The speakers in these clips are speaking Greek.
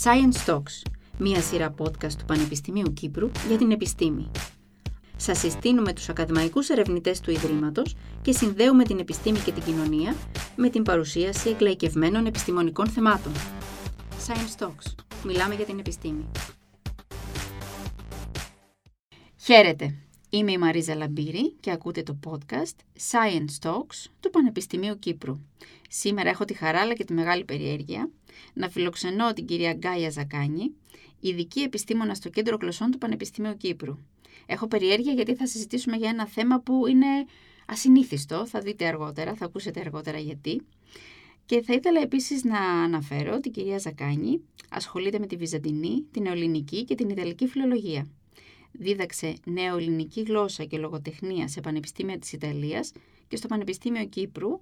Science Talks, μία σειρά podcast του Πανεπιστημίου Κύπρου για την επιστήμη. Σας συστήνουμε τους ακαδημαϊκούς ερευνητές του Ιδρύματος και συνδέουμε την επιστήμη και την κοινωνία με την παρουσίαση εκλαϊκευμένων επιστημονικών θεμάτων. Science Talks. Μιλάμε για την επιστήμη. Χαίρετε. Είμαι η Μαρίζα Λαμπύρη και ακούτε το podcast Science Talks του Πανεπιστημίου Κύπρου. Σήμερα έχω τη χαρά αλλά και τη μεγάλη περιέργεια να φιλοξενώ την κυρία Γκάια Ζακάνη, ειδική επιστήμονα στο Κέντρο Γλωσσών του Πανεπιστημίου Κύπρου. Έχω περιέργεια γιατί θα συζητήσουμε για ένα θέμα που είναι ασυνήθιστο, θα δείτε αργότερα, θα ακούσετε αργότερα γιατί. Και θα ήθελα επίσης να αναφέρω ότι η κυρία Ζακάνη ασχολείται με τη Βυζαντινή, την Ελληνική και την Ιταλική φιλολογία. Δίδαξε νεοελληνική γλώσσα και λογοτεχνία σε πανεπιστήμια της Ιταλίας και στο Πανεπιστήμιο Κύπρου,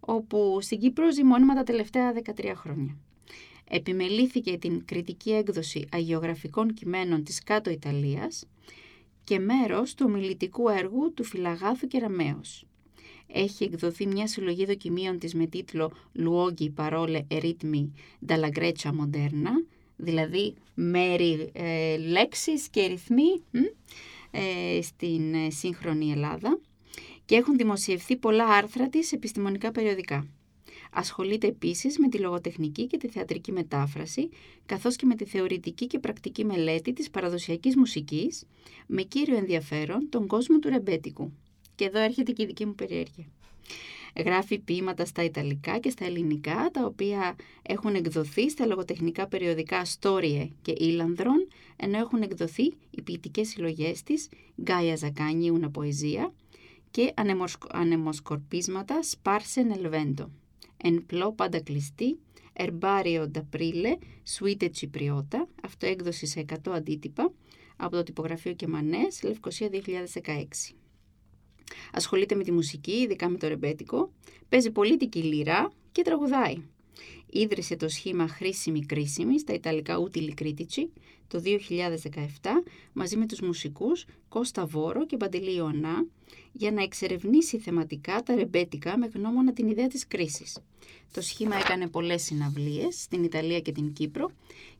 όπου στην Κύπρο ζει μόνιμα τα τελευταία 13 χρόνια. Επιμελήθηκε την κριτική έκδοση αγιογραφικών κειμένων της Κάτω Ιταλίας και μέρος του ομιλητικού έργου του Φιλαγάθου Κεραμέως. Έχει εκδοθεί μια συλλογή δοκιμίων της με τίτλο «Luoghi, parole e ritmi dalla Grecia moderna», δηλαδή μέρη λέξεις και ρυθμοί στην σύγχρονη Ελλάδα, και έχουν δημοσιευθεί πολλά άρθρα της σε επιστημονικά περιοδικά. Ασχολείται επίσης με τη λογοτεχνική και τη θεατρική μετάφραση, καθώς και με τη θεωρητική και πρακτική μελέτη της παραδοσιακής μουσικής, με κύριο ενδιαφέρον τον κόσμο του Ρεμπέτικου. Και εδώ έρχεται και η δική μου περιέργεια. Γράφει ποίηματα στα Ιταλικά και στα Ελληνικά, τα οποία έχουν εκδοθεί στα λογοτεχνικά περιοδικά Storie και Ήλανδρον, ενώ έχουν εκδοθεί οι ποιητικές συλλογές της Gaia Zaccagni, Una Poesia και Ανεμοσκορπίσματα Sparse nel Vento, Εν πλώ πάντα κλειστή, Ερμπάριο Νταπρίλε, Σουίτε Τσιπριώτα, αυτοέκδοση σε 100 αντίτυπα, από το τυπογραφείο Κεμανές, Λευκοσία 2016. Ασχολείται με τη μουσική, ειδικά με το ρεμπέτικο, παίζει πολίτικη λυρά και τραγουδάει. Ίδρυσε το σχήμα χρήσιμη-κρίσιμη στα Ιταλικά Ούτιλι Κρίτιτσι το 2017 μαζί με τους μουσικούς Κώστα Βόρο και Παντελή Ιωνά για να εξερευνήσει θεματικά τα ρεμπέτικα με γνώμονα την ιδέα της κρίσης. Το σχήμα έκανε πολλές συναυλίες στην Ιταλία και την Κύπρο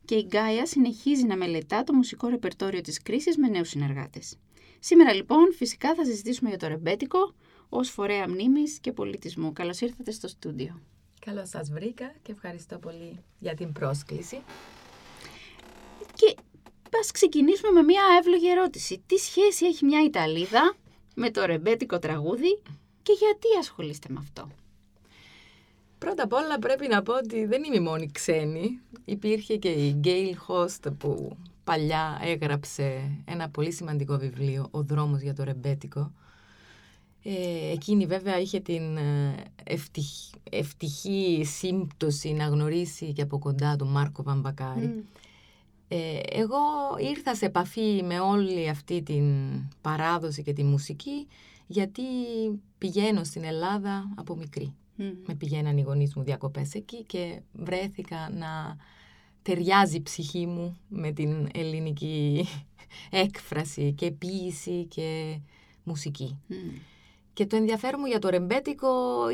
και η Γκάια συνεχίζει να μελετά το μουσικό ρεπερτόριο της κρίσης με νέους συνεργάτες. Σήμερα λοιπόν φυσικά θα συζητήσουμε για το ρεμπέτικο ως φορέα μνήμης και πολιτισμού. Καλώς ήρθατε στο στούντιο. Καλώς σας βρήκα και ευχαριστώ πολύ για την πρόσκληση. Και ας ξεκινήσουμε με μια εύλογη ερώτηση. Τι σχέση έχει μια Ιταλίδα με το ρεμπέτικο τραγούδι και γιατί ασχολείστε με αυτό? Πρώτα απ' όλα πρέπει να πω ότι δεν είμαι μόνη ξένη. Υπήρχε και η Gail Holst που παλιά έγραψε ένα πολύ σημαντικό βιβλίο, «Ο δρόμος για το ρεμπέτικο». Εκείνη βέβαια είχε την ευτυχή σύμπτωση να γνωρίσει και από κοντά τον Μάρκο Βαμβακάρη. Εγώ ήρθα σε επαφή με όλη αυτή την παράδοση και τη μουσική γιατί πηγαίνω στην Ελλάδα από μικρή. Με πηγαίναν οι γονείς μου διακοπές εκεί και βρέθηκα να ταιριάζει η ψυχή μου με την ελληνική έκφραση και ποίηση και μουσική. Και το ενδιαφέρον μου για το ρεμπέτικο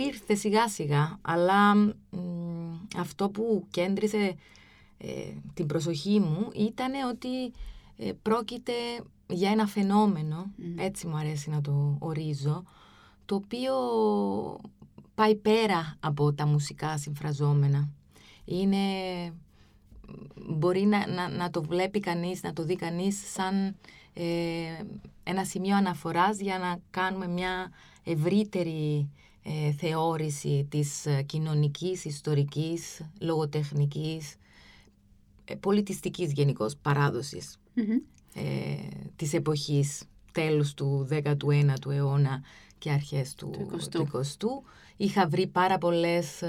ήρθε σιγά σιγά, αλλά αυτό που κέντρισε την προσοχή μου ήταν ότι πρόκειται για ένα φαινόμενο, έτσι μου αρέσει να το ορίζω, το οποίο πάει πέρα από τα μουσικά συμφραζόμενα. Είναι, μπορεί να το βλέπει κανείς, να το δει κανείς σαν ένα σημείο αναφοράς για να κάνουμε μια ευρύτερη θεώρηση της κοινωνικής, ιστορικής, λογοτεχνικής, πολιτιστικής γενικώς παράδοσης της εποχής τέλους του 19ου αιώνα και αρχές του 20ου. Είχα βρει πάρα πολλές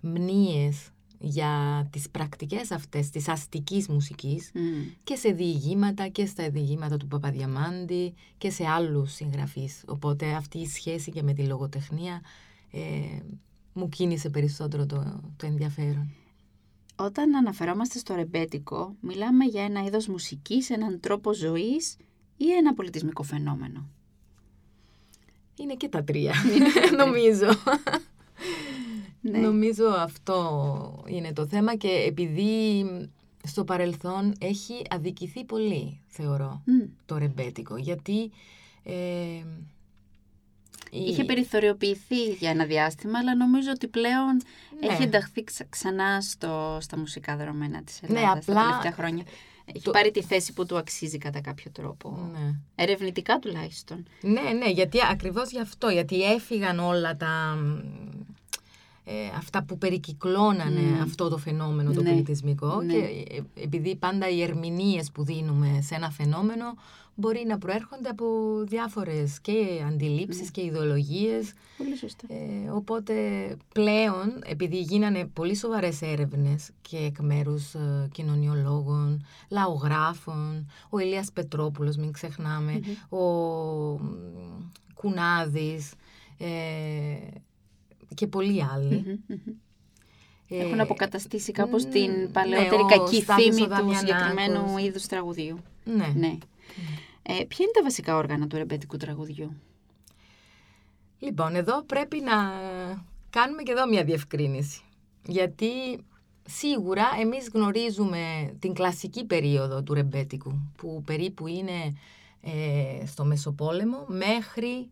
μνήες για τις πρακτικές αυτές της αστικής μουσικής και σε διηγήματα και στα διηγήματα του Παπαδιαμάντη και σε άλλους συγγραφείς. Οπότε αυτή η σχέση και με τη λογοτεχνία μου κίνησε περισσότερο το ενδιαφέρον. Όταν αναφερόμαστε στο ρεμπέτικο, μιλάμε για ένα είδος μουσικής, έναν τρόπο ζωής ή ένα πολιτισμικό φαινόμενο? Είναι και τα τρία, νομίζω. Ναι. Νομίζω αυτό είναι το θέμα και επειδή στο παρελθόν έχει αδικηθεί πολύ, θεωρώ, το ρεμπέτικο, γιατί... είχε περιθωριοποιηθεί για ένα διάστημα, αλλά νομίζω ότι πλέον έχει ενταχθεί ξανά στα μουσικά δρομένα της Ελλάδας τα τελευταία χρόνια. Έχει πάρει τη θέση που του αξίζει κατά κάποιο τρόπο. Ναι. Ερευνητικά τουλάχιστον. Ναι, γιατί ακριβώς γι' αυτό. Γιατί έφυγαν όλα τα... αυτά που περικυκλώνανε αυτό το φαινόμενο το πολιτισμικό και επειδή πάντα οι ερμηνείες που δίνουμε σε ένα φαινόμενο μπορεί να προέρχονται από διάφορες και αντιλήψεις και ιδεολογίες. Πολύ σωστά. Οπότε πλέον, επειδή γίνανε πολύ σοβαρές έρευνες και εκ μέρους κοινωνιολόγων, λαογράφων, ο Ηλίας Πετρόπουλος, μην ξεχνάμε, ο Κουνάδης, και πολλοί άλλοι. Έχουν αποκαταστήσει κάπως την παλαιότερη κακή θύμη του συγκεκριμένου είδους τραγουδιού. Ναι. Ποια είναι τα βασικά όργανα του ρεμπέτικου τραγουδιού? Λοιπόν, εδώ πρέπει να κάνουμε και εδώ μια διευκρίνηση. Γιατί σίγουρα εμείς γνωρίζουμε την κλασική περίοδο του ρεμπέτικου, που περίπου είναι στο Μεσοπόλεμο μέχρι...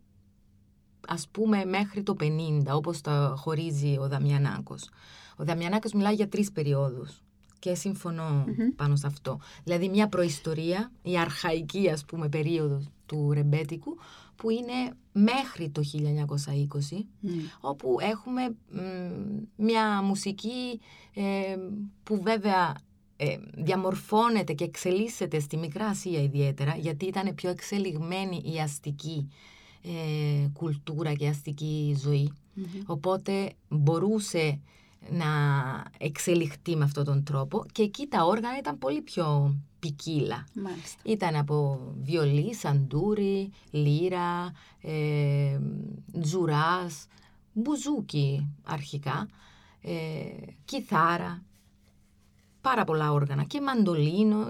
ας πούμε μέχρι το 50, όπως τα χωρίζει ο Δαμιανάκος. Ο Δαμιανάκος μιλάει για 3 περιόδους και συμφωνώ πάνω σε αυτό. Δηλαδή μια προϊστορία, η αρχαϊκή ας πούμε περίοδος του ρεμπέτικου, που είναι μέχρι το 1920, όπου έχουμε μια μουσική που βέβαια διαμορφώνεται και εξελίσσεται στη Μικρά Ασία ιδιαίτερα, γιατί ήταν πιο εξελιγμένη η αστική κουλτούρα και αστική ζωή. Οπότε μπορούσε να εξελιχθεί με αυτόν τον τρόπο και εκεί τα όργανα ήταν πολύ πιο ποικίλα. Μάλιστα. Ήταν από βιολί, σαντούρι, λίρα, τζουράς, μπουζούκι αρχικά, κιθάρα, πάρα πολλά όργανα και μαντολίνο.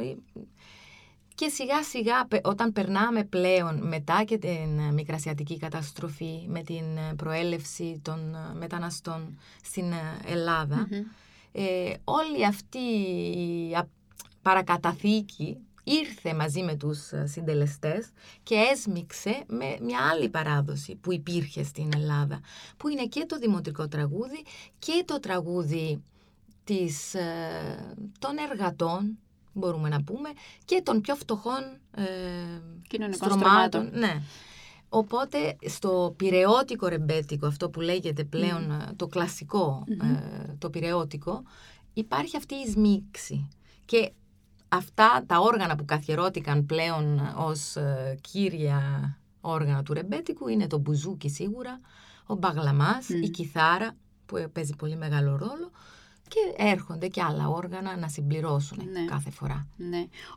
Και σιγά σιγά όταν περνάμε πλέον μετά και την μικρασιατική καταστροφή με την προέλευση των μεταναστών στην Ελλάδα, όλη αυτή η παρακαταθήκη ήρθε μαζί με τους συντελεστές και έσμιξε με μια άλλη παράδοση που υπήρχε στην Ελλάδα, που είναι και το δημοτικό τραγούδι και το τραγούδι των εργατών, μπορούμε να πούμε, και των πιο φτωχών στρωμάτων. Ναι. Οπότε στο πειραιώτικο ρεμπέτικο, αυτό που λέγεται πλέον το κλασικό, το πειραιώτικο, υπάρχει αυτή η σμίξη. Και αυτά τα όργανα που καθιερώθηκαν πλέον ως κύρια όργανα του ρεμπέτικου είναι το μπουζούκι σίγουρα, ο μπαγλαμάς, η κιθάρα που παίζει πολύ μεγάλο ρόλο, και έρχονται και άλλα όργανα να συμπληρώσουν κάθε φορά.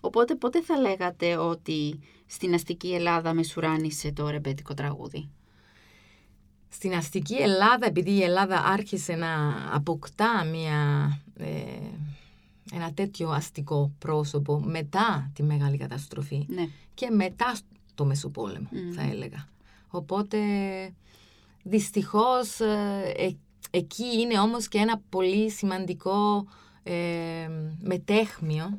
Οπότε πότε θα λέγατε ότι στην αστική Ελλάδα μεσουράνισε το ρεμπέτικο τραγούδι? Στην αστική Ελλάδα, επειδή η Ελλάδα άρχισε να αποκτά ένα τέτοιο αστικό πρόσωπο μετά τη μεγάλη καταστροφή και μετά το Μεσοπόλεμο, θα έλεγα. Οπότε δυστυχώς εκεί είναι όμως και ένα πολύ σημαντικό μετέχμιο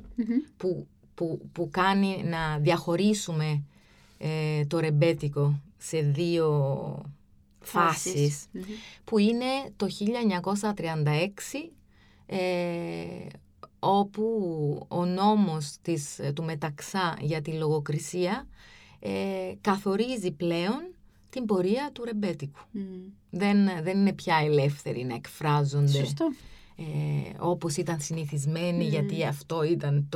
που κάνει να διαχωρίσουμε το ρεμπέτικο σε 2 φάσεις, που είναι το 1936, όπου ο νόμος του Μεταξά για τη λογοκρισία καθορίζει πλέον την πορεία του ρεμπέτικου. Δεν είναι πια ελεύθεροι να εκφράζονται όπως ήταν συνηθισμένοι, γιατί αυτό ήταν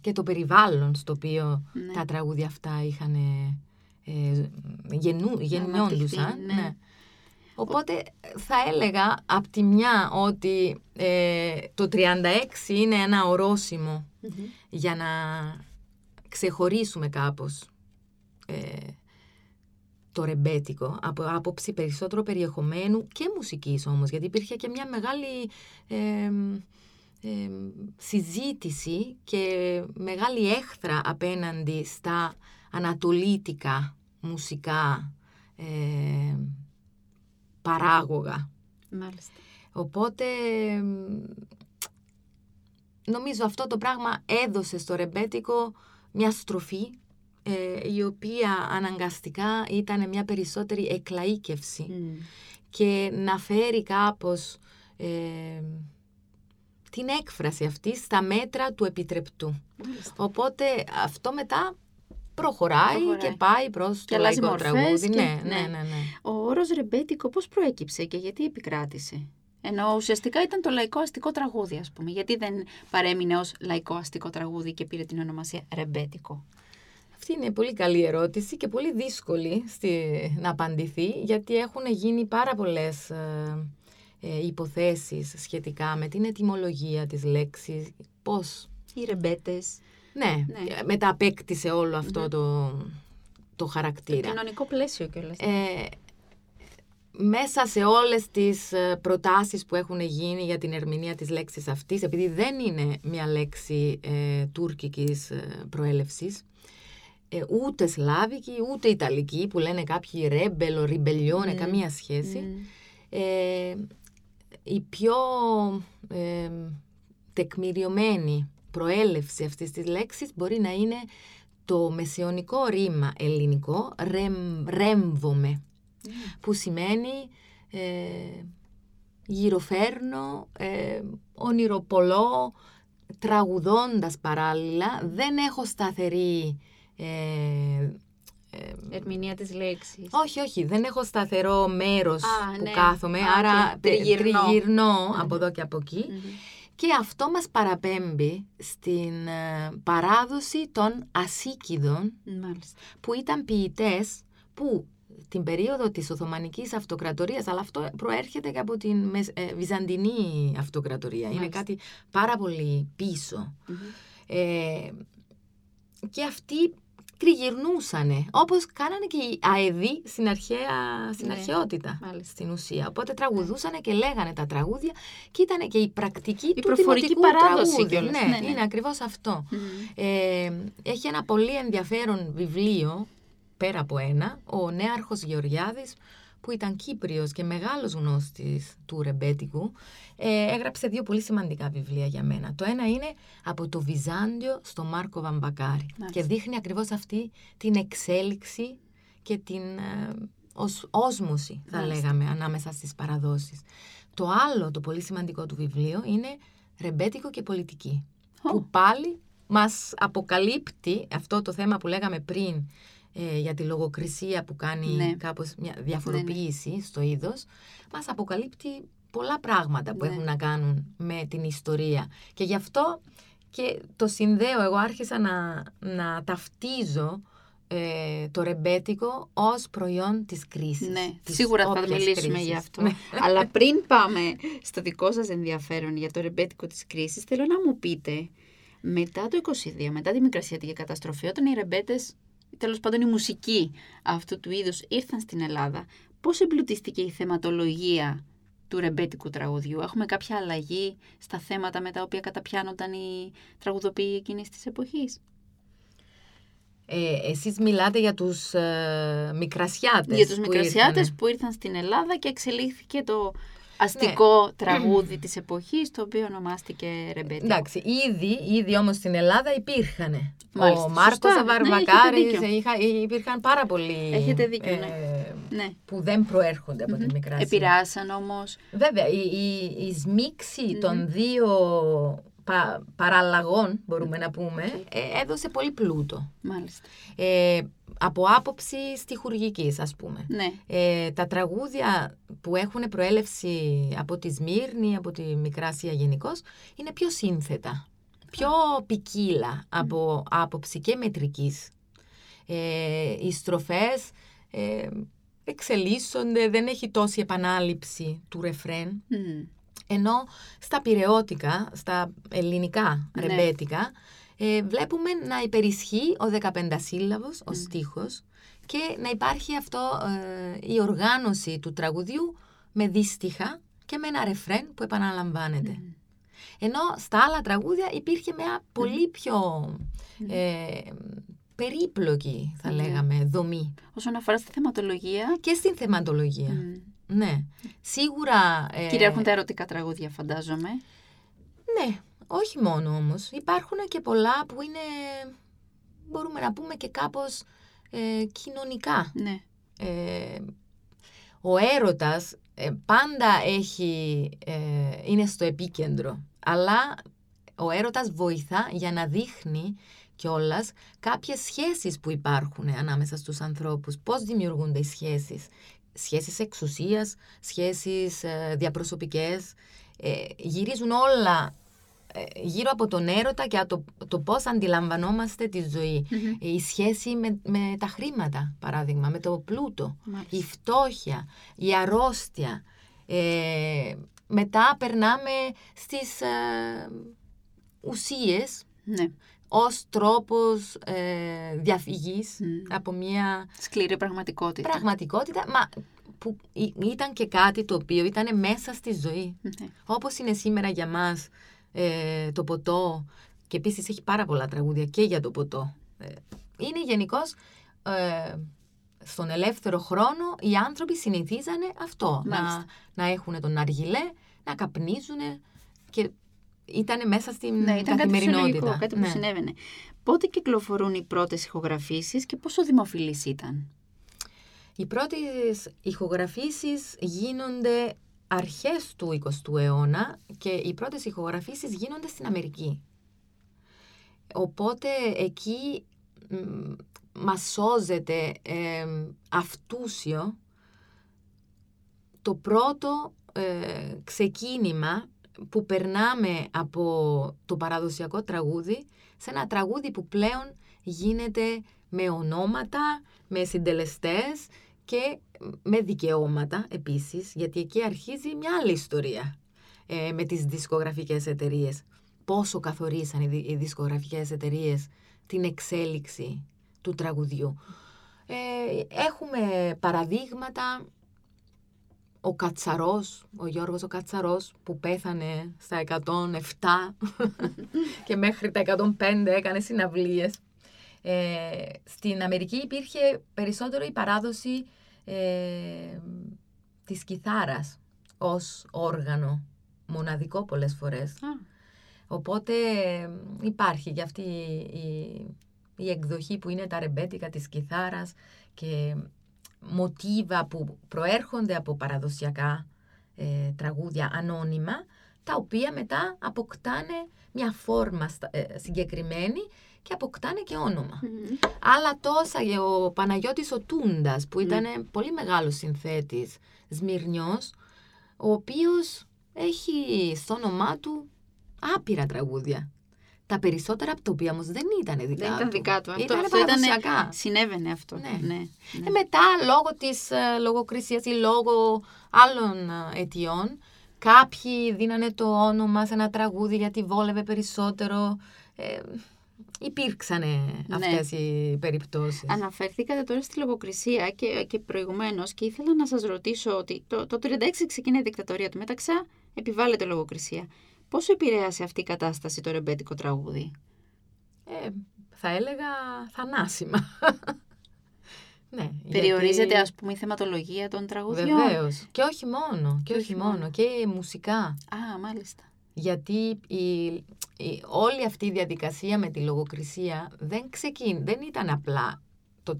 και το περιβάλλον στο οποίο τα τραγούδια αυτά είχαν γεννιόντουσαν. Οπότε θα έλεγα από τη μια ότι το 36 είναι ένα ορόσημο για να ξεχωρίσουμε κάπως το ρεμπέτικο από άποψη περισσότερο περιεχομένου και μουσικής όμως, γιατί υπήρχε και μια μεγάλη συζήτηση και μεγάλη έχθρα απέναντι στα ανατολίτικα μουσικά παράγωγα Μάλιστα. Οπότε νομίζω αυτό το πράγμα έδωσε στο ρεμπέτικο μια στροφή, η οποία αναγκαστικά ήταν μια περισσότερη εκλαΐκευση και να φέρει κάπως την έκφραση αυτή στα μέτρα του επιτρεπτού. Μάλιστα. Οπότε αυτό μετά προχωράει και πάει προς το λαϊκό τραγούδι. Και... Ναι. Ο όρος ρεμπέτικο πώς προέκυψε και γιατί επικράτησε? Ενώ ουσιαστικά ήταν το λαϊκό αστικό τραγούδι, ας πούμε. Γιατί δεν παρέμεινε ως λαϊκό αστικό τραγούδι και πήρε την ονομασία ρεμπέτικο? Αυτή είναι πολύ καλή ερώτηση και πολύ δύσκολη να απαντηθεί, γιατί έχουν γίνει πάρα πολλές υποθέσεις σχετικά με την ετυμολογία της λέξης, πώς... Οι ρεμπέτες... Ναι. Μεταπέκτησε όλο αυτό το χαρακτήρα. Το κοινωνικό πλαίσιο κιόλας. Μέσα σε όλες τις προτάσεις που έχουν γίνει για την ερμηνεία της λέξης αυτής, επειδή δεν είναι μια λέξη τουρκικής προέλευσης, ούτε σλάβικη, ούτε ιταλική, που λένε κάποιοι ρέμπελο, ριμπελιώνε, καμία σχέση. Η πιο τεκμηριωμένη προέλευση αυτής της λέξης μπορεί να είναι το μεσαιωνικό ρήμα ελληνικό «ρέμβομαι», που σημαίνει γυροφέρνω, ονειροπολώ, τραγουδώντας παράλληλα. Δεν έχω σταθερή... ερμηνεία της λέξης. Όχι, δεν έχω σταθερό μέρος που κάθομαι, άρα τριγυρνώ από εδώ και από εκεί. Και αυτό μας παραπέμπει στην παράδοση των Ασίκηδων, που ήταν ποιητές που την περίοδο της Οθωμανικής Αυτοκρατορίας, αλλά αυτό προέρχεται και από την Βυζαντινή Αυτοκρατορία, είναι κάτι πάρα πολύ πίσω. Και αυτοί τριγυρνούσανε, όπως κάνανε και οι αεδοί στην αρχαιότητα, στην ουσία. Οπότε τραγουδούσανε και λέγανε τα τραγούδια και ήταν και η πρακτική του προφορική παράδοση. Ναι, είναι ακριβώς αυτό. Έχει ένα πολύ ενδιαφέρον βιβλίο, πέρα από ένα, ο Νέαρχος Γεωργιάδης, που ήταν Κύπριος και μεγάλος γνώστης του ρεμπέτικου, έγραψε δύο πολύ σημαντικά βιβλία για μένα. Το ένα είναι «Από το Βυζάντιο στο Μάρκο Βαμβακάρη». Και δείχνει ακριβώς αυτή την εξέλιξη και την όσμωση, θα λέγαμε, ανάμεσα στις παραδόσεις. Το άλλο, το πολύ σημαντικό του βιβλίο, είναι «Ρεμπέτικο και πολιτική», που πάλι μας αποκαλύπτει αυτό το θέμα που λέγαμε πριν, για τη λογοκρισία που κάνει κάπως μια διαφοροποίηση στο είδος, μας αποκαλύπτει πολλά πράγματα που έχουν να κάνουν με την ιστορία. Και γι' αυτό και το συνδέω, εγώ άρχισα να ταυτίζω το ρεμπέτικο ως προϊόν της κρίσης. Ναι, της σίγουρα θα μιλήσουμε για αυτό. Αλλά πριν πάμε στο δικό σας ενδιαφέρον για το ρεμπέτικο της κρίσης, θέλω να μου πείτε, μετά το 22, μετά τη Μικρασιατική Καταστροφή, όταν οι ρεμπέτες, τέλος πάντων η μουσική αυτού του είδους, ήρθαν στην Ελλάδα, πώς εμπλουτίστηκε η θεματολογία του ρεμπέτικου τραγουδιού? Έχουμε κάποια αλλαγή στα θέματα με τα οποία καταπιάνονταν οι τραγουδοποιοί εκείνης της εποχής? Εσείς μιλάτε για τους Μικρασιάτες. Για τους Μικρασιάτες που ήρθαν στην Ελλάδα και εξελίχθηκε το... αστικό τραγούδι της εποχής, το οποίο ονομάστηκε ρεμπέτικο. Εντάξει, ήδη όμως στην Ελλάδα υπήρχαν. Ο Μάρκος Βαμβακάρης, υπήρχαν πάρα πολλοί. Έχετε δίκιο, που δεν προέρχονται από τη Μικρασία. Επηρεάσαν όμως. Βέβαια, η σμίξη των δύο παραλλαγών, μπορούμε να πούμε, έδωσε πολύ πλούτο. Μάλιστα. Από άποψη στιχουργικής, ας πούμε. Ναι. Τα τραγούδια που έχουν προέλευση από τη Σμύρνη, από τη Μικρά Ασία γενικώς, είναι πιο σύνθετα, πιο ποικίλα από άποψη και μετρικής. Οι στροφές εξελίσσονται, δεν έχει τόση επανάληψη του ρεφρέν. Ενώ στα πειραιώτικα, στα ελληνικά ρεμπέτικα, βλέπουμε να υπερισχύει ο 15σύλλαβος, ο στίχος, και να υπάρχει αυτό, η οργάνωση του τραγουδιού με δίστιχα και με ένα ρεφρέν που επαναλαμβάνεται. Ενώ στα άλλα τραγούδια υπήρχε μια πολύ πιο περίπλοκη, θα λέγαμε, δομή. Όσον αφορά στη θεματολογία. Και στην θεματολογία. Ναι, σίγουρα... Κυριαρχούν τα ερωτικά τραγούδια, φαντάζομαι. Ναι, όχι μόνο όμως. Υπάρχουν και πολλά που είναι, μπορούμε να πούμε και κάπως κοινωνικά. Ναι. Ο έρωτας πάντα έχει, είναι στο επίκεντρο, αλλά ο έρωτας βοηθά για να δείχνει κιόλας κάποιες σχέσεις που υπάρχουν ανάμεσα στους ανθρώπους, πώς δημιουργούνται οι σχέσεις. Σχέσεις εξουσίας, σχέσεις διαπροσωπικές, γυρίζουν όλα γύρω από τον έρωτα και το πώς αντιλαμβανόμαστε τη ζωή. Mm-hmm. Η σχέση με τα χρήματα, παράδειγμα, με το πλούτο, η φτώχεια, η αρρώστια. Μετά περνάμε στις ουσίες, ναι, ως τρόπος διαφυγής από μια σκληρή πραγματικότητα, μα που ήταν και κάτι το οποίο ήταν μέσα στη ζωή. Ναι. Όπως είναι σήμερα για μας το ποτό, και επίσης έχει πάρα πολλά τραγούδια και για το ποτό. Είναι γενικώς στον ελεύθερο χρόνο οι άνθρωποι συνηθίζανε αυτό, να έχουν τον αργιλέ, να καπνίζουνε και... Ήτανε μέσα στην ήταν καθημερινότητα. Ναι, κάτι που συνέβαινε. Πότε κυκλοφορούν οι πρώτες ηχογραφήσεις και πόσο δημοφιλείς ήταν? Οι πρώτες ηχογραφήσεις γίνονται αρχές του 20ου αιώνα και οι πρώτες ηχογραφήσεις γίνονται στην Αμερική. Οπότε εκεί μας σώζεται αυτούσιο το πρώτο ξεκίνημα που περνάμε από το παραδοσιακό τραγούδι σε ένα τραγούδι που πλέον γίνεται με ονόματα, με συντελεστές και με δικαιώματα επίσης, γιατί εκεί αρχίζει μια άλλη ιστορία με τις δισκογραφικές εταιρείες. Πόσο καθορίσαν οι δισκογραφικές εταιρείες την εξέλιξη του τραγουδιού. Έχουμε παραδείγματα... Ο Κατσαρός, ο Γιώργος ο Κατσαρός, που πέθανε στα 107 και μέχρι τα 105 έκανε συναυλίες. Στην Αμερική υπήρχε περισσότερο η παράδοση της κιθάρας ως όργανο, μοναδικό πολλές φορές. Οπότε υπάρχει και αυτή η εκδοχή που είναι τα ρεμπέτικα της κιθάρας και... μοτίβα που προέρχονται από παραδοσιακά τραγούδια ανώνυμα, τα οποία μετά αποκτάνε μια φόρμα συγκεκριμένη και αποκτάνε και όνομα. Mm-hmm. Άλλα τόσα ο Παναγιώτης ο Τούντας, που ήταν πολύ μεγάλος συνθέτης Σμυρνιός, ο οποίος έχει στο όνομά του άπειρα τραγούδια. Τα περισσότερα από τα οποία όμως δεν ήταν δικά του. Δεν ήταν δικά του. Ήτανε παραδοσιακά. Συνέβαινε αυτό. Ναι. Μετά, λόγω της λογοκρισίας ή λόγω άλλων αιτιών, κάποιοι δίνανε το όνομα σε ένα τραγούδι γιατί βόλευε περισσότερο. Υπήρξανε αυτές οι περιπτώσεις. Αναφέρθηκατε τώρα στη λογοκρισία και προηγουμένως, και ήθελα να σας ρωτήσω ότι το 1936 ξεκινάει η δικτατορία του Μέταξα, επιβάλλεται λογοκρισία. Πώς επηρέασε αυτή η κατάσταση το ρεμπέτικο τραγούδι? Θα έλεγα θανάσιμα. Ναι, περιορίζεται, γιατί... ας πούμε, η θεματολογία των τραγουδιών. Βεβαίως. Και όχι μόνο. Και η μουσικά. Α, μάλιστα. Γιατί όλη αυτή η διαδικασία με τη λογοκρισία δεν ήταν απλά το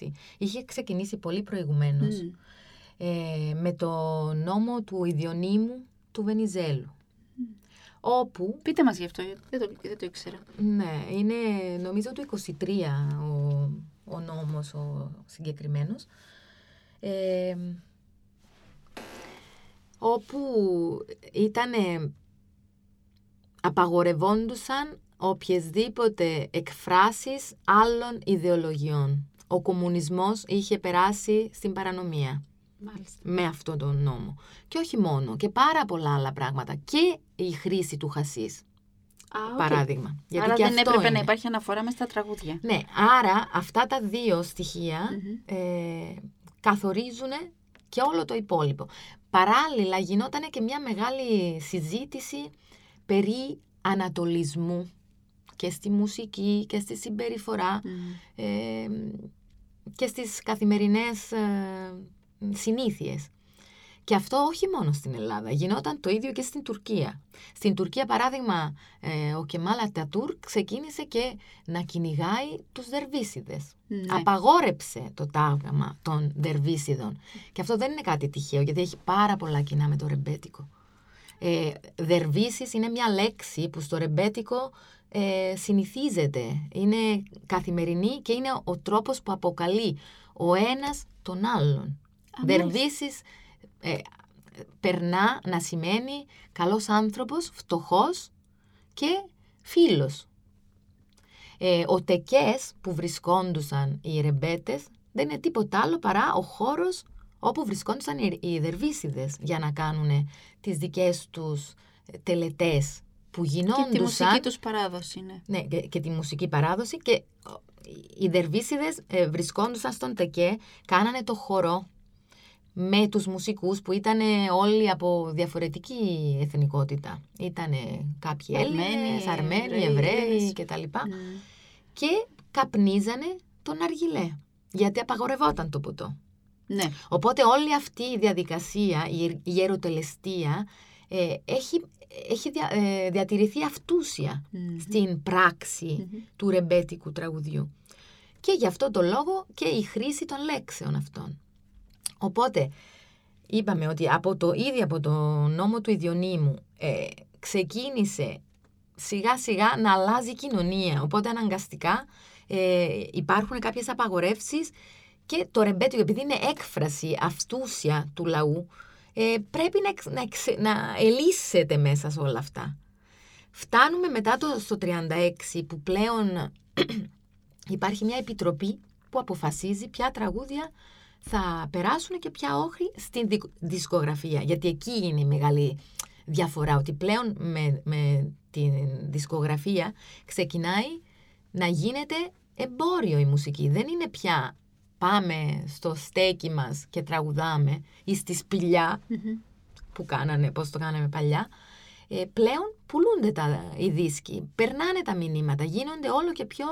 1936. Είχε ξεκινήσει πολύ προηγουμένως. Με το νόμο του Ιδιονύμου του Βενιζέλου. Όπου... Πείτε μας γι' αυτό, δεν το ήξερα. Ναι, είναι νομίζω το 23 ο νόμος ο συγκεκριμένος, όπου απαγορευόντουσαν οποιασδήποτε εκφράσεις άλλων ιδεολογιών. Ο κομμουνισμός είχε περάσει στην παρανομία. Μάλιστα. Με αυτόν τον νόμο. Και όχι μόνο, και πάρα πολλά άλλα πράγματα. Και η χρήση του χασίς, παράδειγμα. Γιατί άρα δεν έπρεπε να υπάρχει αναφορά μες στα τραγούδια. Ναι, άρα αυτά τα δύο στοιχεία καθορίζουν και όλο το υπόλοιπο. Παράλληλα γινόταν και μια μεγάλη συζήτηση περί ανατολισμού και στη μουσική και στη συμπεριφορά και στις καθημερινές συνήθειες. Και αυτό όχι μόνο στην Ελλάδα, γινόταν το ίδιο και στην Τουρκία. Στην Τουρκία, παράδειγμα, ο Κεμάλ Ατατούρκ ξεκίνησε και να κυνηγάει τους δερβίσιδες. Ναι. Απαγόρεψε το τάγμα των δερβίσιδων. Και αυτό δεν είναι κάτι τυχαίο, γιατί έχει πάρα πολλά κοινά με το ρεμπέτικο. Δερβίσις είναι μια λέξη που στο ρεμπέτικο συνηθίζεται. Είναι καθημερινή και είναι ο τρόπος που αποκαλεί ο ένας τον άλλον. Δερβίσις περνά να σημαίνει καλός άνθρωπος, φτωχός και φίλος. Ο τεκές που βρισκόντουσαν οι ρεμπέτες δεν είναι τίποτα άλλο παρά ο χώρος όπου βρισκόντουσαν οι δερβίσιδες για να κάνουν τις δικές τους τελετές που γινόντουσαν. Και τη μουσική τους παράδοση, ναι. Ναι, και τη μουσική παράδοση. Και οι δερβίσιδες βρισκόντουσαν στον τεκέ, κάνανε το χορό με τους μουσικούς που ήταν όλοι από διαφορετική εθνικότητα. Ήταν κάποιοι Έλληνες, Αρμένοι, Εβραίοι κτλ. Και καπνίζανε τον αργυλέ, γιατί απαγορευόταν το ποτό. Ναι. Οπότε όλη αυτή η διαδικασία, η ιεροτελεστία, έχει διατηρηθεί αυτούσια στην πράξη του ρεμπέτικου τραγουδιού. Και γι' αυτό το λόγο και η χρήση των λέξεων αυτών. Οπότε, είπαμε ότι ήδη από το νόμο του Ιδιονύμου ξεκίνησε σιγά σιγά να αλλάζει η κοινωνία. Οπότε αναγκαστικά υπάρχουν κάποιες απαγορεύσεις και το ρεμπέτικο, επειδή είναι έκφραση αυτούσια του λαού, πρέπει να ελύσσεται μέσα σε όλα αυτά. Φτάνουμε μετά στο 36 που πλέον υπάρχει μια επιτροπή που αποφασίζει ποια τραγούδια θα περάσουν και πια όχι στην δισκογραφία. Γιατί εκεί είναι η μεγάλη διαφορά, ότι πλέον με την δισκογραφία ξεκινάει να γίνεται εμπόριο η μουσική. Δεν είναι πια πάμε στο στέκι μας και τραγουδάμε ή στη σπηλιά που κάνανε, πώς το κάναμε παλιά. Πλέον πουλούνται οι δίσκοι, περνάνε τα μηνύματα, γίνονται όλο και πιο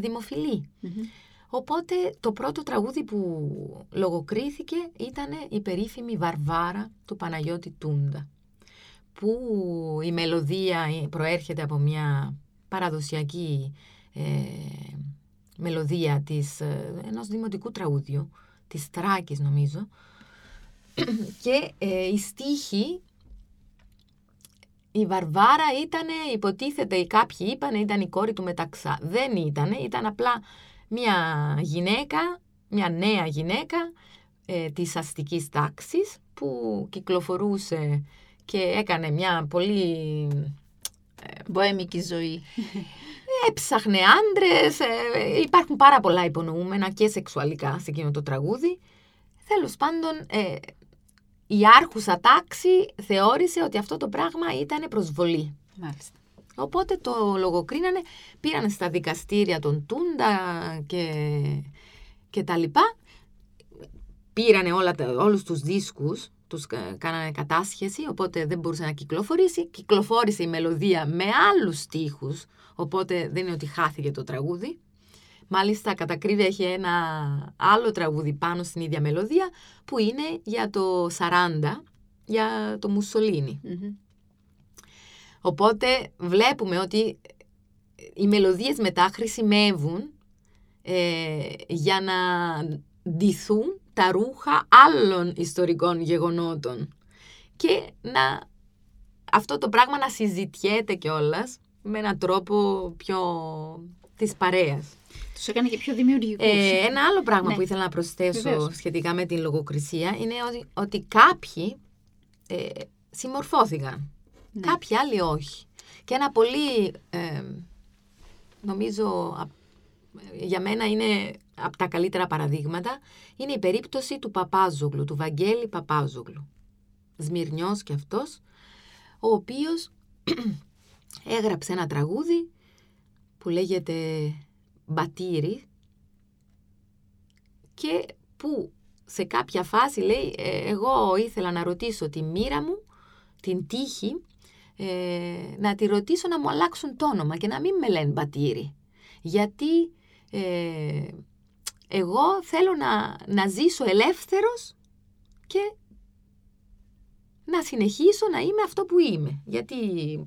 δημοφιλή. Οπότε το πρώτο τραγούδι που λογοκρίθηκε ήταν η περίφημη Βαρβάρα του Παναγιώτη Τούντα, που η μελωδία προέρχεται από μια παραδοσιακή μελωδία ενός δημοτικού τραγουδιού, της Θράκης νομίζω, και η στίχη, η Βαρβάρα ήτανε, υποτίθεται κάποιοι είπανε, ήταν η κόρη του Μεταξά. Δεν ήτανε, ήταν απλά μια νέα γυναίκα της αστικής τάξης που κυκλοφορούσε και έκανε μια πολύ μποέμικη ζωή. Έψαχνε άντρες, υπάρχουν πάρα πολλά υπονοούμενα και σεξουαλικά σε εκείνο το τραγούδι. Τέλος πάντων, η άρχουσα τάξη θεώρησε ότι αυτό το πράγμα ήταν προσβολή. Μάλιστα. Οπότε το λογοκρίνανε, πήραν στα δικαστήρια τον Τούντα και τα λοιπά. Πήρανε όλους τους δίσκους, τους κάνανε κατάσχεση, οπότε δεν μπορούσε να κυκλοφορήσει. Κυκλοφόρησε η μελωδία με άλλους στίχους, οπότε δεν είναι ότι χάθηκε το τραγούδι. Μάλιστα, κατά κρύβια έχει ένα άλλο τραγούδι πάνω στην ίδια μελωδία, που είναι για το 40, για το Μουσολίνι. Οπότε βλέπουμε ότι οι μελωδίες μετά χρησιμεύουν για να ντυθούν τα ρούχα άλλων ιστορικών γεγονότων. Και αυτό το πράγμα να συζητιέται κιόλας με έναν τρόπο πιο της παρέας. Τους έκανε και πιο δημιουργικούς. Ένα άλλο πράγμα που ήθελα να προσθέσω σχετικά με την λογοκρισία είναι ότι κάποιοι συμμορφώθηκαν. Ναι. Κάποιοι άλλοι όχι. Και ένα πολύ, νομίζω, για μένα είναι από τα καλύτερα παραδείγματα, είναι η περίπτωση του Παπάζογλου, του Βαγγέλη Παπάζογλου. Σμυρνιός και αυτός, ο οποίος έγραψε ένα τραγούδι που λέγεται «Μπατήρι» και που σε κάποια φάση λέει «Εγώ ήθελα να ρωτήσω τη μοίρα μου, την τύχη, να τη ρωτήσω να μου αλλάξουν το όνομα και να μην με λένε Μπατήρι. Γιατί εγώ θέλω να ζήσω ελεύθερος και να συνεχίσω να είμαι αυτό που είμαι. Γιατί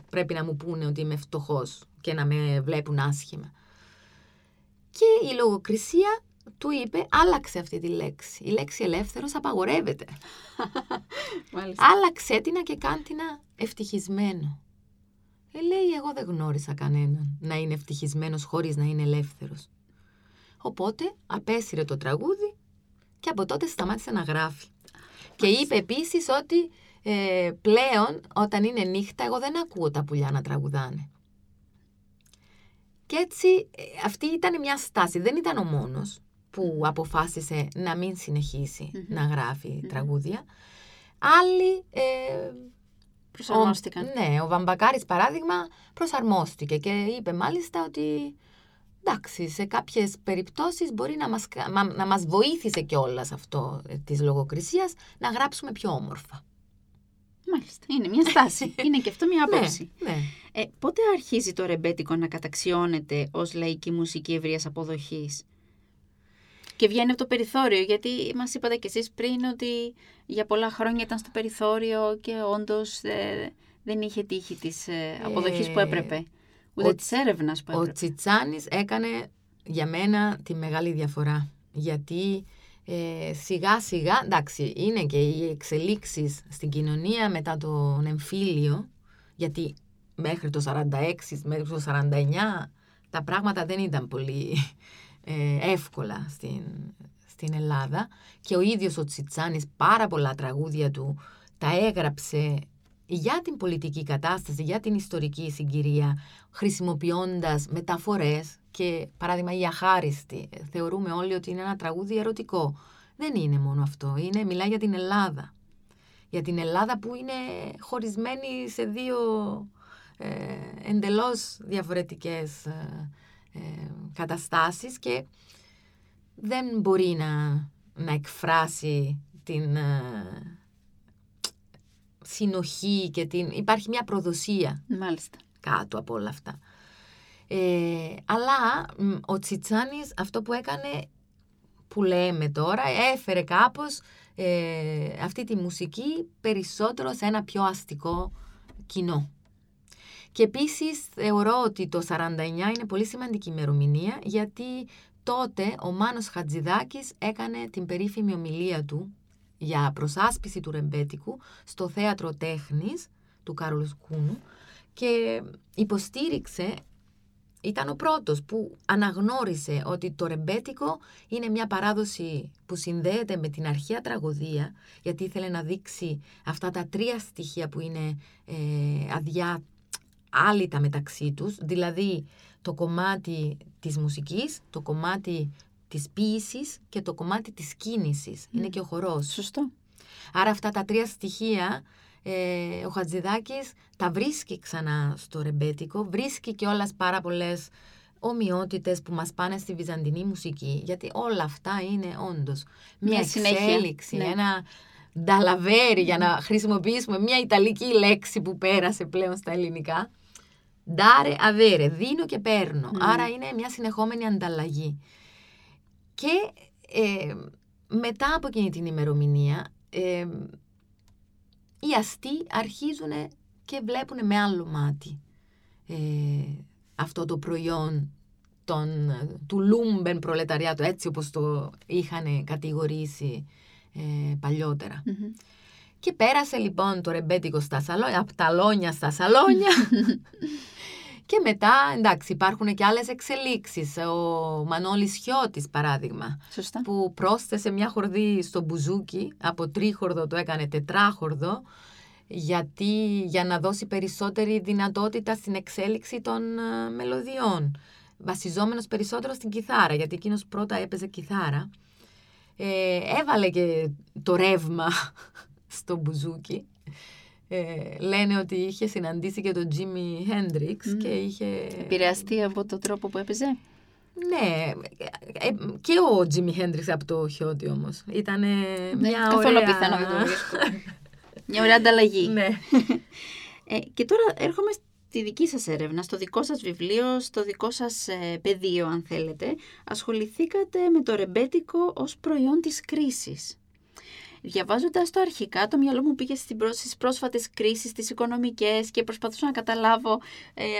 πρέπει να μου πούνε ότι είμαι φτωχός και να με βλέπουν άσχημα. Και η λογοκρισία του είπε, άλλαξε αυτή τη λέξη. Η λέξη ελεύθερος απαγορεύεται. Άλλαξε την και κάντινα ευτυχισμένο. Λέει, εγώ δεν γνώρισα κανέναν να είναι ευτυχισμένος χωρίς να είναι ελεύθερος. Οπότε απέσυρε το τραγούδι και από τότε σταμάτησε να γράφει. Και είπε επίσης ότι πλέον όταν είναι νύχτα εγώ δεν ακούω τα πουλιά να τραγουδάνε. Και έτσι αυτή ήταν μια στάση. Δεν ήταν ο μόνος που αποφάσισε να μην συνεχίσει να γράφει τραγούδια. Άλλοι προσαρμόστηκαν. Ναι, ο Βαμβακάρης παράδειγμα προσαρμόστηκε και είπε μάλιστα ότι εντάξει, σε κάποιες περιπτώσεις μπορεί να μας βοήθησε κιόλας αυτό της λογοκρισίας να γράψουμε πιο όμορφα. Μάλιστα, είναι μια στάση. Είναι και αυτό μια άποψη. Ναι. Πότε αρχίζει το ρεμπέτικο να καταξιώνεται ως λαϊκή μουσική ευρείας αποδοχής και βγαίνει από το περιθώριο? Γιατί μας είπατε κι εσείς πριν ότι για πολλά χρόνια ήταν στο περιθώριο και όντως δεν είχε τύχει της αποδοχής που έπρεπε. Ούτε της έρευνας που έπρεπε. Ο Τσιτσάνης έκανε για μένα τη μεγάλη διαφορά. Γιατί σιγά σιγά, εντάξει, είναι και οι εξελίξεις στην κοινωνία μετά τον εμφύλιο, γιατί μέχρι το 46, μέχρι το 49 τα πράγματα δεν ήταν πολύ εύκολα στην Ελλάδα και ο ίδιος ο Τσιτσάνης πάρα πολλά τραγούδια του τα έγραψε για την πολιτική κατάσταση, για την ιστορική συγκυρία, χρησιμοποιώντας μεταφορές και παράδειγμα η Αχάριστη. Θεωρούμε όλοι ότι είναι ένα τραγούδι ερωτικό. Δεν είναι μόνο αυτό. Μιλάει για την Ελλάδα. Για την Ελλάδα που είναι χωρισμένη σε δύο εντελώς διαφορετικές καταστάσεις και δεν μπορεί να εκφράσει την συνοχή και υπάρχει μια προδοσία. Μάλιστα. Κάτω από όλα αυτά. Αλλά ο Τσιτσάνης αυτό που έκανε, που λέμε τώρα, έφερε κάπως αυτή τη μουσική περισσότερο σε ένα πιο αστικό κοινό. Και επίσης θεωρώ ότι το 49 είναι πολύ σημαντική ημερομηνία, γιατί τότε ο Μάνος Χατζηδάκης έκανε την περίφημη ομιλία του για προσάσπιση του ρεμπέτικου στο Θέατρο Τέχνης του Καρολουσκούνου και υποστήριξε, ήταν ο πρώτος που αναγνώρισε ότι το ρεμπέτικο είναι μια παράδοση που συνδέεται με την αρχαία τραγωδία, γιατί ήθελε να δείξει αυτά τα τρία στοιχεία που είναι αδιάλειπτα μεταξύ τους, δηλαδή το κομμάτι της μουσικής, το κομμάτι της ποίησης και το κομμάτι της κίνησης. Είναι και ο χορός. Σωστό. Άρα αυτά τα τρία στοιχεία ο Χατζηδάκης τα βρίσκει ξανά στο ρεμπέτικο, βρίσκει και όλες πάρα πολλές ομοιότητες που μας πάνε στη βυζαντινή μουσική, γιατί όλα αυτά είναι όντως μια εξέλιξη, ένα νταλαβέρι, για να χρησιμοποιήσουμε μια ιταλική λέξη που πέρασε πλέον στα ελληνικά. Ντάρε, αβέρε, δίνω και παίρνω. Άρα είναι μια συνεχόμενη ανταλλαγή. Και μετά από εκείνη την ημερομηνία, οι αστεί αρχίζουν και βλέπουν με άλλο μάτι αυτό το προϊόν του Λούμπεν προλεταριάτου, έτσι όπως το είχαν κατηγορήσει παλιότερα. Και πέρασε λοιπόν το ρεμπέτικο από τα λόνια στα σαλόνια. Και μετά, εντάξει, υπάρχουν και άλλες εξελίξεις. Ο Μανώλης Χιώτης, παράδειγμα, Σωστά. που πρόσθεσε μια χορδή στο μπουζούκι, από τρίχορδο το έκανε τετράχορδο, για να δώσει περισσότερη δυνατότητα στην εξέλιξη των μελωδιών, βασιζόμενος περισσότερο στην κιθάρα, γιατί εκείνος πρώτα έπαιζε κιθάρα. Έβαλε και το ρεύμα στο μπουζούκι. Λένε ότι είχε συναντήσει και τον Τζίμι Χέντριξ και είχε επηρεαστεί από τον τρόπο που έπαιζε. Ναι, και ο Τζίμι Χέντριξ από το Χιώτη όμως. Ήταν μια καθόλου ωραία... πιθανό δεν το βρίσκω. Μια ωραία ανταλλαγή. Ναι. Και τώρα έρχομαι στη δική σας έρευνα, στο δικό σας βιβλίο, στο δικό σας πεδίο αν θέλετε. Ασχοληθήκατε με το ρεμπέτικο ως προϊόν της κρίσης. Διαβάζοντας το αρχικά, το μυαλό μου πήγε στις πρόσφατες κρίσεις, τις οικονομικές, και προσπαθούσα να καταλάβω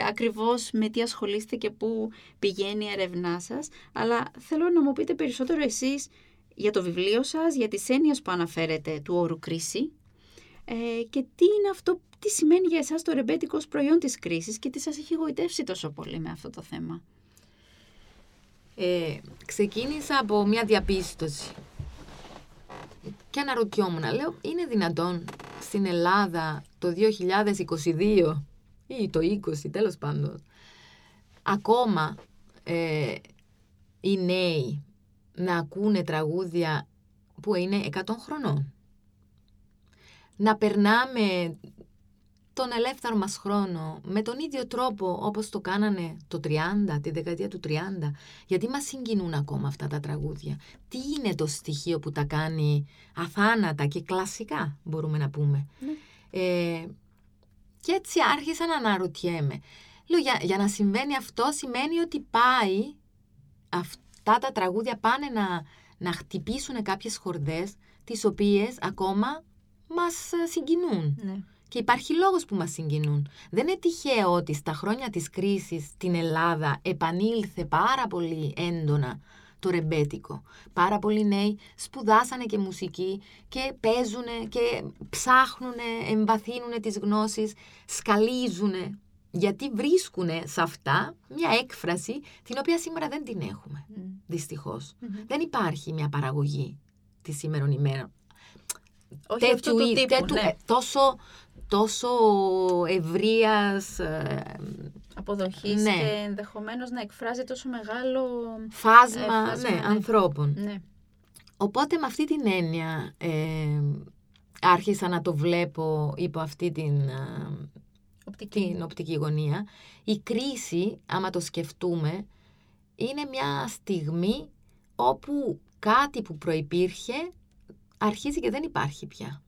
ακριβώς με τι ασχολείστε και πού πηγαίνει η ερευνά σας. Αλλά θέλω να μου πείτε περισσότερο εσείς για το βιβλίο σας, για τις έννοιες που αναφέρετε του όρου κρίση και τι είναι αυτό, τι σημαίνει για εσάς το ρεμπέτικο ως προϊόν της κρίσης και τι σας έχει γοητεύσει τόσο πολύ με αυτό το θέμα. Ξεκίνησα από μια διαπίστωση και αναρωτιόμουν, λέω, είναι δυνατόν στην Ελλάδα το 2022 ή το 20 τέλος πάντων ακόμα οι νέοι να ακούνε τραγούδια που είναι 100 χρονών, να περνάμε τον ελεύθερο μας χρόνο με τον ίδιο τρόπο όπως το κάνανε το 30, τη δεκαετία του 30, γιατί μας συγκινούν ακόμα αυτά τα τραγούδια. Τι είναι το στοιχείο που τα κάνει αθάνατα και κλασικά, μπορούμε να πούμε. Ναι. Και έτσι άρχισα να αναρωτιέμαι. Λέω, για να συμβαίνει αυτό σημαίνει ότι πάει, αυτά τα τραγούδια πάνε να χτυπήσουν κάποιες χορδές, τις οποίες ακόμα μας συγκινούν. Ναι. Και υπάρχει λόγος που μας συγκινούν. Δεν είναι τυχαίο ότι στα χρόνια της κρίσης στην Ελλάδα επανήλθε πάρα πολύ έντονα το ρεμπέτικο. Πάρα πολλοί νέοι σπουδάσανε και μουσική και παίζουνε και ψάχνουνε, εμβαθύνουνε τις γνώσεις, σκαλίζουνε, γιατί βρίσκουνε σε αυτά μια έκφραση την οποία σήμερα δεν την έχουμε, δυστυχώς. Mm-hmm. Δεν υπάρχει μια παραγωγή τη σήμερον ημέρα. Όχι τέτοιου αυτού του τύπου, τέτοιου, ναι. Τόσο ευρείας αποδοχής, ναι, και ενδεχομένως να εκφράζει τόσο μεγάλο φάσμα ναι, ανθρώπων. Ναι. Οπότε με αυτή την έννοια άρχισα να το βλέπω υπό αυτή την οπτική γωνία. Η κρίση, άμα το σκεφτούμε, είναι μια στιγμή όπου κάτι που προϋπήρχε αρχίζει και δεν υπάρχει πια.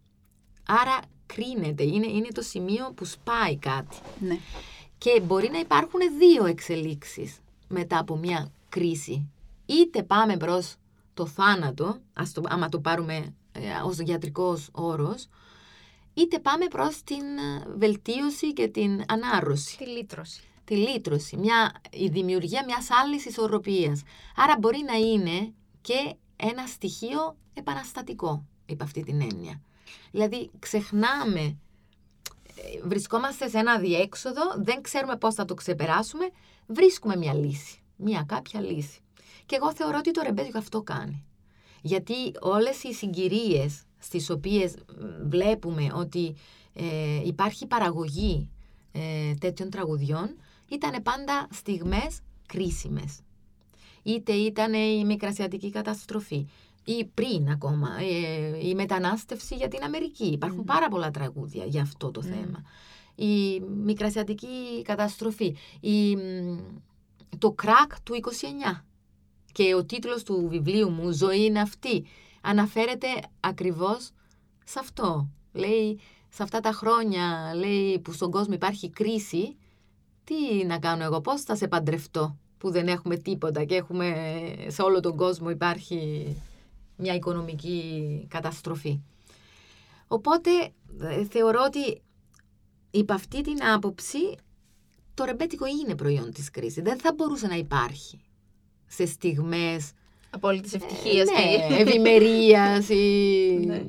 Άρα κρίνεται, είναι το σημείο που σπάει κάτι. Ναι. Και μπορεί να υπάρχουν δύο εξελίξεις μετά από μια κρίση. Είτε πάμε προς το θάνατο, άμα το πάρουμε ως γιατρικός όρος, είτε πάμε προς την βελτίωση και την ανάρρωση. Τη λύτρωση. Η δημιουργία μιας άλλης ισορροπίας. Άρα μπορεί να είναι και ένα στοιχείο επαναστατικό, υπ' αυτή την έννοια. Δηλαδή, ξεχνάμε, βρισκόμαστε σε ένα διέξοδο, δεν ξέρουμε πώς θα το ξεπεράσουμε, βρίσκουμε μια λύση, μια κάποια λύση. Και εγώ θεωρώ ότι το ρεμπέτικο αυτό κάνει. Γιατί όλες οι συγκυρίες στις οποίες βλέπουμε ότι υπάρχει παραγωγή τέτοιων τραγουδιών, ήταν πάντα στιγμές κρίσιμες. Είτε ήταν η μικρασιατική καταστροφή, ή πριν ακόμα, η μετανάστευση για την Αμερική. Υπάρχουν πάρα πολλά τραγούδια για αυτό το θέμα. Η μικρασιατική καταστροφή, το κρακ του 29. Και ο τίτλος του βιβλίου μου, «Ζωή είναι αυτή», αναφέρεται ακριβώς σε αυτό. Λέει, σε αυτά τα χρόνια λέει, που στον κόσμο υπάρχει κρίση, τι να κάνω εγώ, πώς θα σε παντρευτώ, που δεν έχουμε τίποτα και έχουμε, σε όλο τον κόσμο υπάρχει μια οικονομική καταστροφή. Οπότε θεωρώ ότι υπ' αυτή την άποψη το ρεμπέτικο είναι προϊόν της κρίσης. Δεν θα μπορούσε να υπάρχει σε στιγμές απόλυτης ευτυχίας, ναι, ευημερίας. Ναι,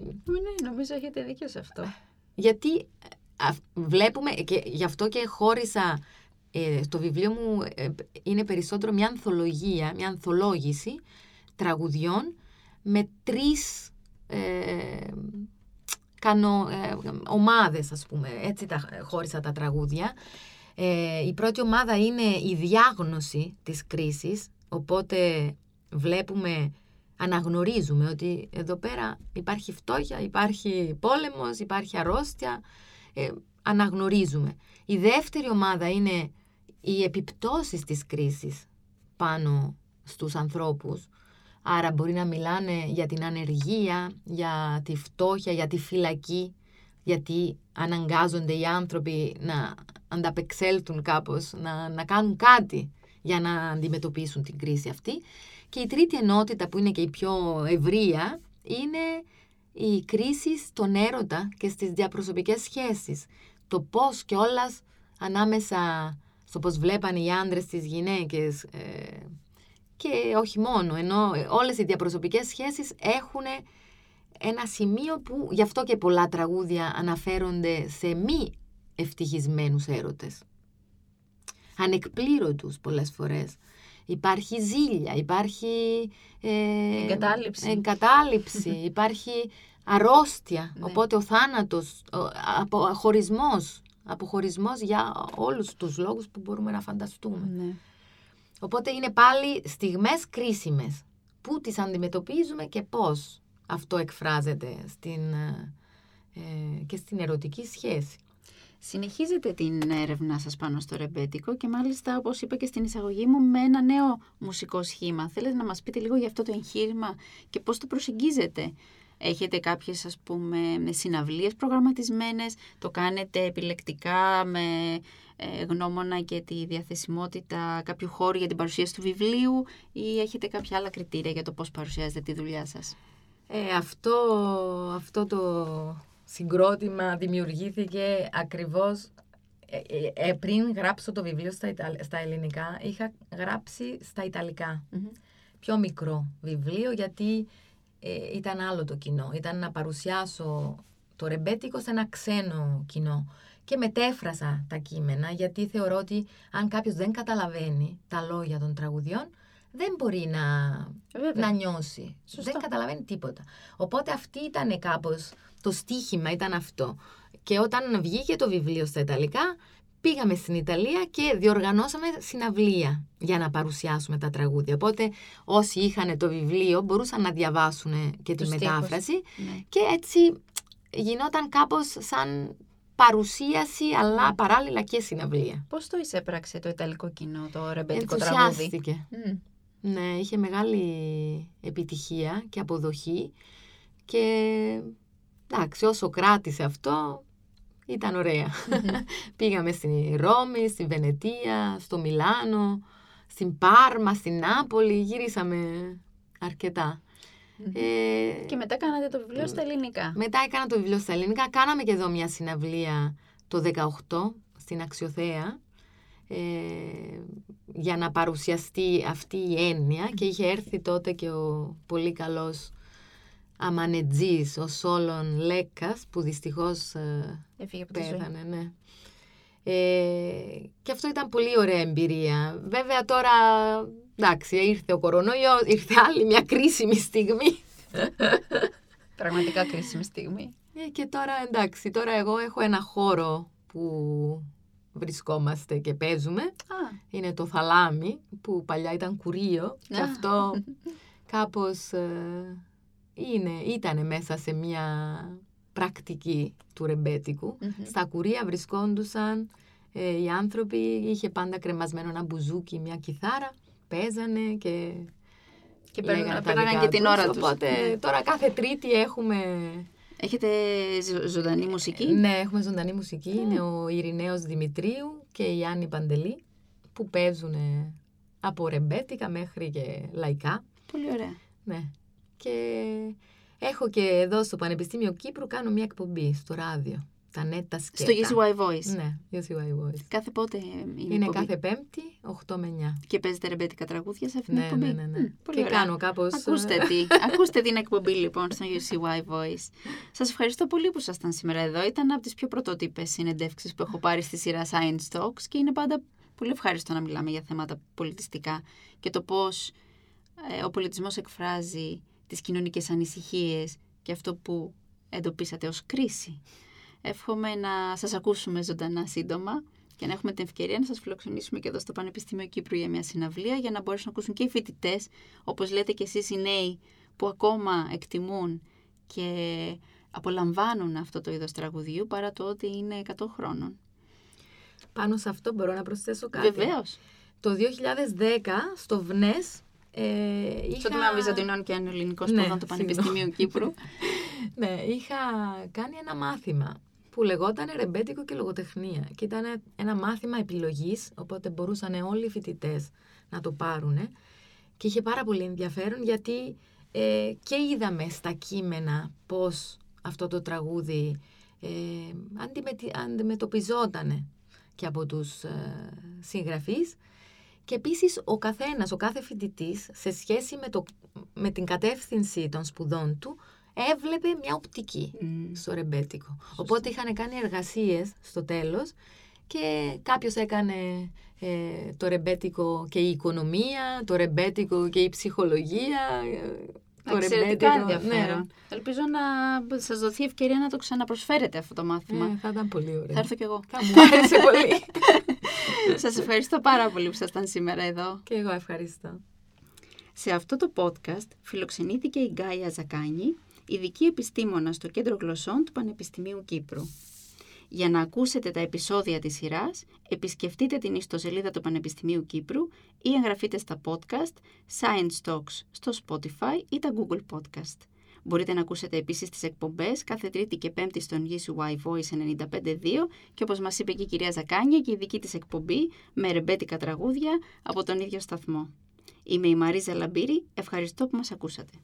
νομίζω έχετε δίκιο σε αυτό. Γιατί βλέπουμε, και γι' αυτό και χώρισα, το βιβλίο μου είναι περισσότερο μια ανθολογία, μια ανθολόγηση τραγουδιών με τρεις ομάδες, ας πούμε. Έτσι τα χώρισα τα τραγούδια. Η πρώτη ομάδα είναι η διάγνωση της κρίσης, οπότε βλέπουμε, αναγνωρίζουμε ότι εδώ πέρα υπάρχει φτώχεια, υπάρχει πόλεμος, υπάρχει αρρώστια, αναγνωρίζουμε. Η δεύτερη ομάδα είναι οι επιπτώσεις της κρίσης πάνω στους ανθρώπους. Άρα μπορεί να μιλάνε για την ανεργία, για τη φτώχεια, για τη φυλακή, γιατί αναγκάζονται οι άνθρωποι να ανταπεξέλθουν κάπως, να κάνουν κάτι για να αντιμετωπίσουν την κρίση αυτή. Και η τρίτη ενότητα, που είναι και η πιο ευρεία, είναι η κρίση στον έρωτα και στις διαπροσωπικές σχέσεις, το πώς κιόλας ανάμεσα στο πώς βλέπανε οι άντρες τις γυναίκες και όχι μόνο, ενώ όλες οι διαπροσωπικές σχέσεις έχουν ένα σημείο που γι' αυτό και πολλά τραγούδια αναφέρονται σε μη ευτυχισμένους έρωτες. Ανεκπλήρωτους πολλές φορές. Υπάρχει ζήλια, υπάρχει εγκατάλειψη, υπάρχει αρρώστια, ναι. Οπότε ο θάνατος, αποχωρισμός για όλους τους λόγους που μπορούμε να φανταστούμε. Ναι. Οπότε είναι πάλι στιγμές κρίσιμες που τις αντιμετωπίζουμε και πώς αυτό εκφράζεται και στην ερωτική σχέση. Συνεχίζετε την έρευνά σας πάνω στο ρεμπέτικο και μάλιστα, όπως είπα και στην εισαγωγή μου, με ένα νέο μουσικό σχήμα. Θέλετε να μας πείτε λίγο για αυτό το εγχείρημα και πώς το προσεγγίζετε? Έχετε κάποιες, ας πούμε, συναυλίες προγραμματισμένες, το κάνετε επιλεκτικά με γνώμονα και τη διαθεσιμότητα κάποιου χώρου για την παρουσίαση του βιβλίου ή έχετε κάποια άλλα κριτήρια για το πώς παρουσιάζετε τη δουλειά σας? Αυτό το συγκρότημα δημιουργήθηκε ακριβώς πριν γράψω το βιβλίο στα ελληνικά. Είχα γράψει στα ιταλικά, πιο μικρό βιβλίο, γιατί ήταν άλλο το κοινό. Ήταν να παρουσιάσω το ρεμπέτικο σε ένα ξένο κοινό. Και μετέφρασα τα κείμενα, γιατί θεωρώ ότι αν κάποιος δεν καταλαβαίνει τα λόγια των τραγουδιών, δεν μπορεί να νιώσει. Σωστό. Δεν καταλαβαίνει τίποτα. Οπότε αυτή ήταν κάπως το στίχημα, ήταν αυτό. Και όταν βγήκε το βιβλίο στα ιταλικά, πήγαμε στην Ιταλία και διοργανώσαμε συναυλία για να παρουσιάσουμε τα τραγούδια. Οπότε όσοι είχαν το βιβλίο μπορούσαν να διαβάσουν και τη μετάφραση. Ναι. Και έτσι γινόταν κάπως σαν παρουσίαση, αλλά παράλληλα και συναυλία. Πώς το εισέπραξε το ιταλικό κοινό το ρεμπέτικο τραγούδι? Ενθουσιάστηκε. Ναι, είχε μεγάλη επιτυχία και αποδοχή και εντάξει, όσο κράτησε αυτό ήταν ωραία. Πήγαμε στη Ρώμη, στη Βενετία, στο Μιλάνο, στην Πάρμα, στην Νάπολη, γυρίσαμε αρκετά. Και μετά κάνατε το βιβλίο στα ελληνικά. Μετά έκανα το βιβλίο στα ελληνικά. Κάναμε και εδώ μια συναυλία το 18 στην Αξιοθέα για να παρουσιαστεί αυτή η έννοια και είχε έρθει τότε και ο πολύ καλός αμανετζής, ο Σόλων Λέκας, που δυστυχώς έφυγε από πέθανε, τη ζωή. Ναι. Και αυτό ήταν πολύ ωραία εμπειρία. Βέβαια τώρα, εντάξει, ήρθε ο κορονοϊός, ήρθε άλλη μια κρίσιμη στιγμή. Πραγματικά κρίσιμη στιγμή. Και τώρα, εντάξει, τώρα εγώ έχω ένα χώρο που βρισκόμαστε και παίζουμε. Είναι το Θαλάμι, που παλιά ήταν κουρίο. Και αυτό κάπως ήταν μέσα σε μια πρακτική του ρεμπέτικου. Στα κουρία βρισκόντουσαν οι άνθρωποι, είχε πάντα κρεμασμένο ένα μπουζούκι, μια κιθάρα, παίζανε και πέρναγαν και την ώρα τους. Οπότε τώρα κάθε Τρίτη έχουμε... Έχετε ζωντανή μουσική? Ναι, έχουμε ζωντανή μουσική. Είναι ο Ειρηναίος Δημητρίου και η Άννη Παντελή που παίζουν από ρεμπέτικα μέχρι και λαϊκά. Πολύ ωραία. Ναι. Και έχω και εδώ στο Πανεπιστήμιο Κύπρου κάνω μια εκπομπή στο ράδιο. Τα νέτα σκέτα. Στο UCY Voice. Ναι, UCY Voice. Κάθε πότε είναι? Είναι εκπομπή? Κάθε Πέμπτη, 8 με 9. Και παίζετε ρεμπέτικα τραγούδια σε αυτήν την εκπομπή? Ναι. Και ωραία. Κάνω κάπως... Ακούστε την εκπομπή λοιπόν στο UCY Voice. Σας ευχαριστώ πολύ που ήσασταν σήμερα εδώ. Ήταν από τις πιο πρωτότυπες συνεντεύξεις που έχω πάρει στη σειρά Science Talks και είναι πάντα πολύ ευχάριστο να μιλάμε για θέματα πολιτιστικά και το πώς ο πολιτισμός εκφράζει τις κοινωνικές ανησυχίες και αυτό που εντοπίσατε ως κρίση. Εύχομαι να σας ακούσουμε ζωντανά σύντομα και να έχουμε την ευκαιρία να σας φιλοξενήσουμε και εδώ στο Πανεπιστήμιο Κύπρου για μια συναυλία για να μπορέσουν να ακούσουν και οι φοιτητές, όπως λέτε και εσείς οι νέοι που ακόμα εκτιμούν και απολαμβάνουν αυτό το είδος τραγουδιού παρά το ότι είναι 100 χρόνων. Πάνω σε αυτό μπορώ να προσθέσω κάτι. Βεβαίως. Το 2010 στο ΒΝΕΣ στο τμήμα Βυζαντινών και Ανελληνικών Σπουδών του Πανεπιστημίου Κύπρου. Ναι, είχα κάνει ένα μάθημα που λεγόταν ρεμπέτικο και λογοτεχνία και ήταν ένα μάθημα επιλογής, οπότε μπορούσαν όλοι οι φοιτητές να το πάρουν και είχε πάρα πολύ ενδιαφέρον γιατί και είδαμε στα κείμενα πώς αυτό το τραγούδι αντιμετωπιζόταν και από τους συγγραφείς. Και επίσης ο καθένας, ο κάθε φοιτητής, σε σχέση με την κατεύθυνση των σπουδών του, έβλεπε μια οπτική στο ρεμπέτικο. Σωστή. Οπότε είχαν κάνει εργασίες στο τέλος και κάποιος έκανε το ρεμπέτικο και η οικονομία, το ρεμπέτικο και η ψυχολογία. Εξαιρετικά ενδιαφέρον. Ναι. Ελπίζω να σας δοθεί ευκαιρία να το ξαναπροσφέρετε αυτό το μάθημα. Θα ήταν πολύ ωραίο. Θα έρθω κι εγώ. Θα μου άρεσε πολύ. Σας ευχαριστώ πάρα πολύ που ήσασταν σήμερα εδώ. Και εγώ ευχαριστώ. Σε αυτό το podcast φιλοξενήθηκε η Γκάια Ζακάνη, ειδική επιστήμονα στο Κέντρο Γλωσσών του Πανεπιστημίου Κύπρου. Για να ακούσετε τα επεισόδια της σειράς, επισκεφτείτε την ιστοσελίδα του Πανεπιστημίου Κύπρου ή εγγραφείτε στα podcast Science Talks στο Spotify ή τα Google Podcast. Μπορείτε να ακούσετε επίσης τις εκπομπές κάθε Τρίτη και Πέμπτη στον UCY Voice 95.2 και όπως μας είπε και η κυρία Ζακάνια και η δική της εκπομπή με ρεμπέτικα τραγούδια από τον ίδιο σταθμό. Είμαι η Μαρίζα Λαμπύρη, ευχαριστώ που μας ακούσατε.